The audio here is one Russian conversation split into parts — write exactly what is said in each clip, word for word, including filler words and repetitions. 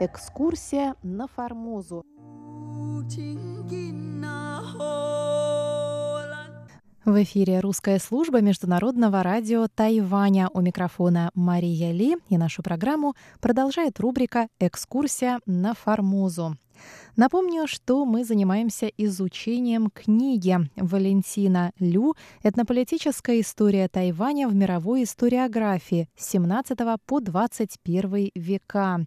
Экскурсия на Формозу. В эфире русская служба международного радио Тайваня. У микрофона Мария Ли, и нашу программу продолжает рубрика «Экскурсия на Формозу». Напомню, что мы занимаемся изучением книги Валентина Лю «Этнополитическая история Тайваня в мировой историографии с семнадцатого по двадцать первый века».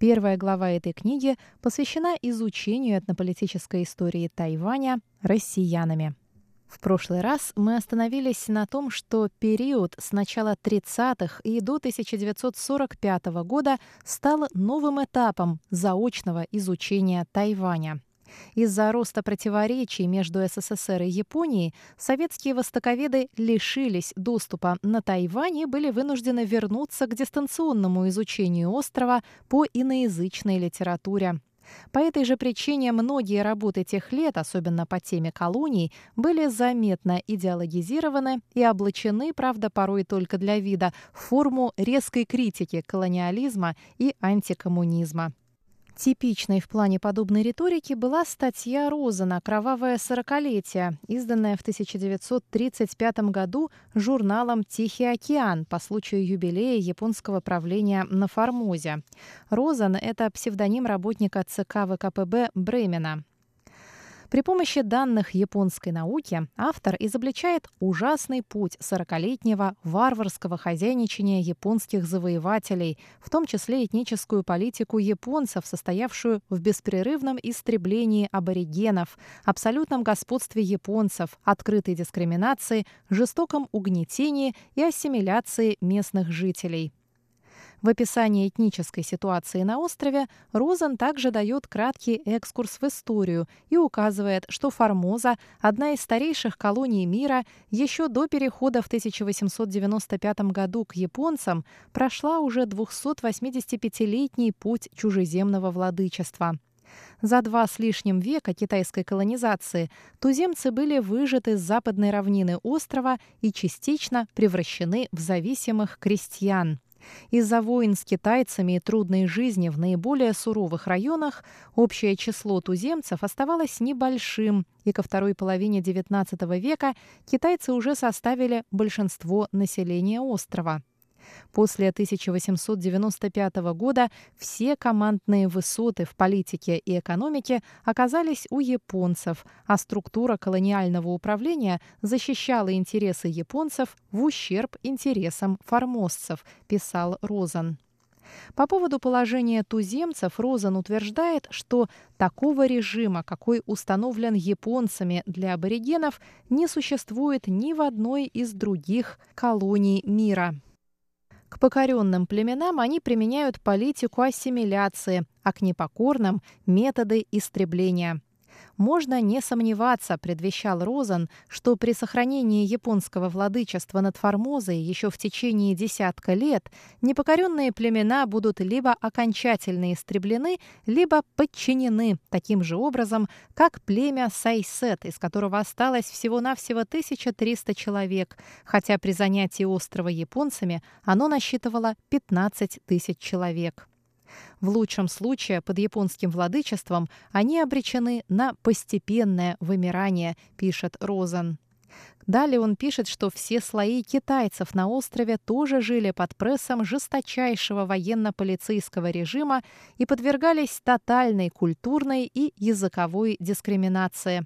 Первая глава этой книги посвящена изучению этнополитической истории Тайваня россиянами. В прошлый раз мы остановились на том, что период с начала тридцатых и до тысяча девятьсот сорок пятого года стал новым этапом заочного изучения Тайваня. Из-за роста противоречий между СССР и Японией советские востоковеды лишились доступа на Тайвань и были вынуждены вернуться к дистанционному изучению острова по иноязычной литературе. По этой же причине многие работы тех лет, особенно по теме колоний, были заметно идеологизированы и облачены, правда, порой только для вида, в форму резкой критики колониализма и антикоммунизма. Типичной в плане подобной риторики была статья Розена «Кровавое сорокалетие», изданная в тысяча девятьсот тридцать пятом году журналом «Тихий океан» по случаю юбилея японского правления на Формозе. Розен – это псевдоним работника ЦК ВКПБ Бремена. При помощи данных японской науки автор изобличает ужасный путь сорокалетнего варварского хозяйничания японских завоевателей, в том числе этническую политику японцев, состоявшую в беспрерывном истреблении аборигенов, абсолютном господстве японцев, открытой дискриминации, жестоком угнетении и ассимиляции местных жителей. В описании этнической ситуации на острове Розен также дает краткий экскурс в историю и указывает, что Формоза – одна из старейших колоний мира, еще до перехода в тысяча восемьсот девяносто пятом году к японцам прошла уже двухсотвосьмидесятипятилетний путь чужеземного владычества. За два с лишним века китайской колонизации туземцы были выжаты с западной равнины острова и частично превращены в зависимых крестьян. Из-за войн с китайцами и трудной жизни в наиболее суровых районах общее число туземцев оставалось небольшим, и ко второй половине девятнадцатого века китайцы уже составили большинство населения острова. После тысяча восемьсот девяносто пятого года все командные высоты в политике и экономике оказались у японцев, а структура колониального управления защищала интересы японцев в ущерб интересам формозцев, писал Розен. По поводу положения туземцев Розен утверждает, что такого режима, какой установлен японцами для аборигенов, не существует ни в одной из других колоний мира. К покоренным племенам они применяют политику ассимиляции, а к непокорным – методы истребления. «Можно не сомневаться», – предвещал Розен, – «что при сохранении японского владычества над Формозой еще в течение десятка лет непокоренные племена будут либо окончательно истреблены, либо подчинены таким же образом, как племя Сайсет, из которого осталось всего-навсего тысяча триста человек, хотя при занятии острова японцами оно насчитывало пятнадцать тысяч человек». В лучшем случае под японским владычеством они обречены на постепенное вымирание, пишет Розен. Далее он пишет, что все слои китайцев на острове тоже жили под прессом жесточайшего военно-полицейского режима и подвергались тотальной культурной и языковой дискриминации.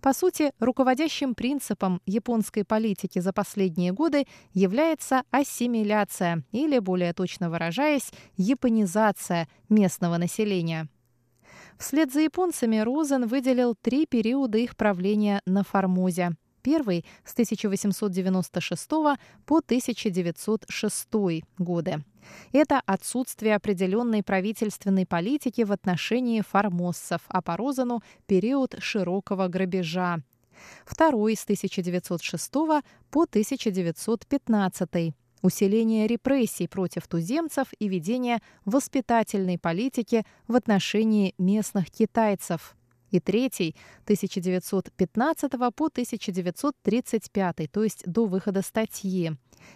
По сути, руководящим принципом японской политики за последние годы является ассимиляция или, более точно выражаясь, японизация местного населения. Вслед за японцами Розен выделил три периода их правления на Формозе. Первый – с тысяча восемьсот девяносто шестого по тысяча девятьсот шестого годы. Это отсутствие определенной правительственной политики в отношении формозцев, а по Розену – период широкого грабежа. Второй – с тысяча девятьсот шестого по тысяча девятьсот пятнадцатый. Усиление репрессий против туземцев и ведение воспитательной политики в отношении местных китайцев. И третий – тысяча девятьсот пятнадцатого по тысяча девятьсот тридцать пятый, то есть до выхода статьи.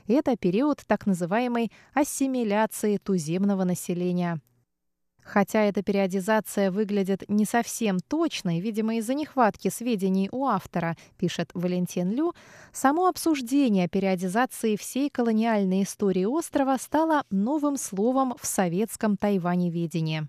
Это период так называемой ассимиляции туземного населения. Хотя эта периодизация выглядит не совсем точной, видимо, из-за нехватки сведений у автора, пишет Валентина Лю, само обсуждение периодизации всей колониальной истории острова стало новым словом в советском тайваневедении.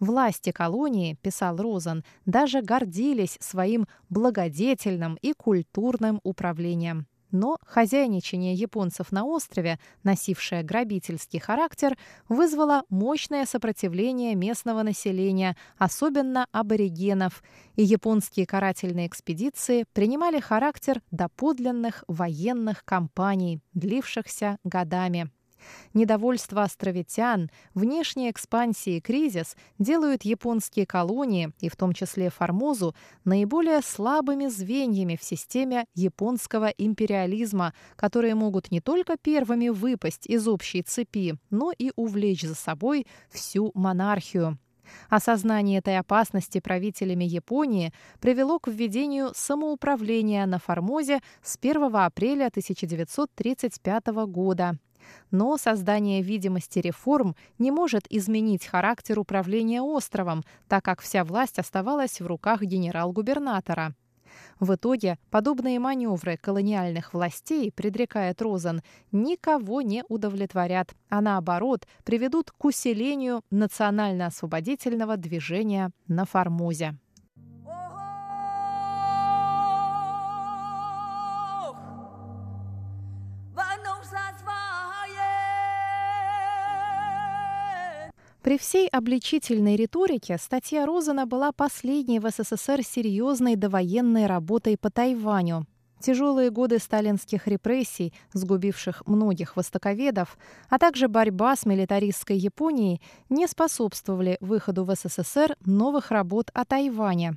Власти колонии, писал Розен, даже гордились своим благодетельным и культурным управлением. Но хозяйничание японцев на острове, носившее грабительский характер, вызвало мощное сопротивление местного населения, особенно аборигенов, и японские карательные экспедиции принимали характер доподлинных военных кампаний, длившихся годами. Недовольство островитян, внешняя экспансия и кризис делают японские колонии, и в том числе Формозу, наиболее слабыми звеньями в системе японского империализма, которые могут не только первыми выпасть из общей цепи, но и увлечь за собой всю монархию. Осознание этой опасности правителями Японии привело к введению самоуправления на Формозе с первого апреля тысяча девятьсот тридцать пятого года. Но создание видимости реформ не может изменить характер управления островом, так как вся власть оставалась в руках генерал-губернатора. В итоге подобные маневры колониальных властей, предрекает Розен, никого не удовлетворят, а наоборот приведут к усилению национально-освободительного движения на Формозе. При всей обличительной риторике статья Розена была последней в СССР серьезной довоенной работой по Тайваню. Тяжелые годы сталинских репрессий, сгубивших многих востоковедов, а также борьба с милитаристской Японией не способствовали выходу в СССР новых работ о Тайване.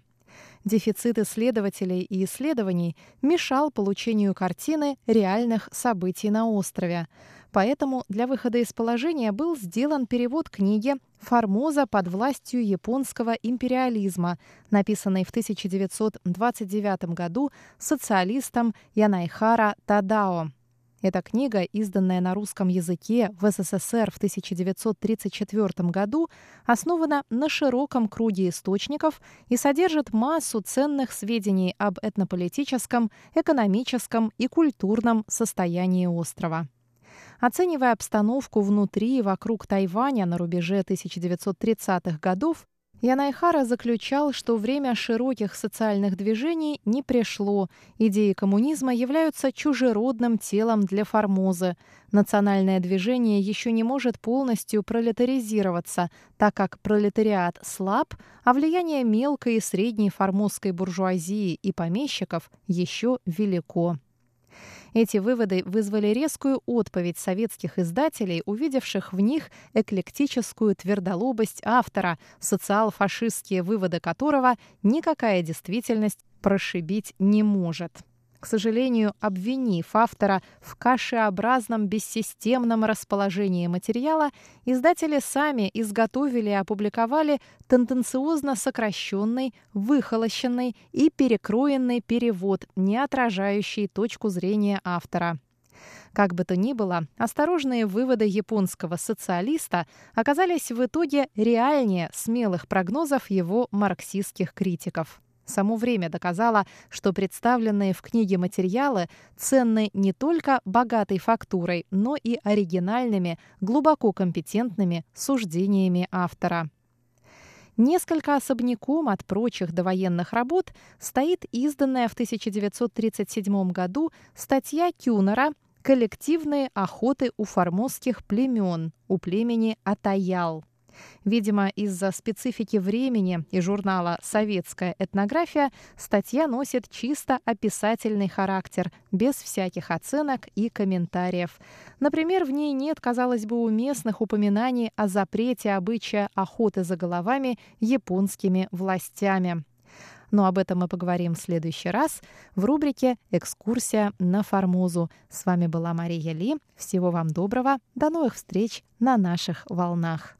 Дефицит исследователей и исследований мешал получению картины реальных событий на острове. Поэтому для выхода из положения был сделан перевод книги «Формоза под властью японского империализма», написанной в тысяча девятьсот двадцать девятом году социалистом Янаихара Тадао. Эта книга, изданная на русском языке в СССР в тысяча девятьсот тридцать четвёртом году, основана на широком круге источников и содержит массу ценных сведений об этнополитическом, экономическом и культурном состоянии острова. Оценивая обстановку внутри и вокруг Тайваня на рубеже тысяча девятьсот тридцатых годов, Янаихара заключал, что время широких социальных движений не пришло, идеи коммунизма являются чужеродным телом для Формозы. Национальное движение еще не может полностью пролетаризироваться, так как пролетариат слаб, а влияние мелкой и средней формозской буржуазии и помещиков еще велико. Эти выводы вызвали резкую отповедь советских издателей, увидевших в них эклектическую твердолобость автора, социал-фашистские выводы которого никакая действительность прошибить не может. К сожалению, обвинив автора в кашеобразном бессистемном расположении материала, издатели сами изготовили и опубликовали тенденциозно сокращенный, выхолощенный и перекроенный перевод, не отражающий точку зрения автора. Как бы то ни было, осторожные выводы японского социалиста оказались в итоге реальнее смелых прогнозов его марксистских критиков. Само время доказало, что представленные в книге материалы ценны не только богатой фактурой, но и оригинальными, глубоко компетентными суждениями автора. Несколько особняком от прочих довоенных работ стоит изданная в тысяча девятьсот тридцать седьмом году статья Кюнера «Коллективные охоты у формозских племен», у племени Атаял. Видимо, из-за специфики времени и журнала «Советская этнография» статья носит чисто описательный характер, без всяких оценок и комментариев. Например, в ней нет, казалось бы, уместных упоминаний о запрете обычая охоты за головами японскими властями. Но об этом мы поговорим в следующий раз в рубрике «Экскурсия на Формозу». С вами была Мария Ли. Всего вам доброго. До новых встреч на наших волнах.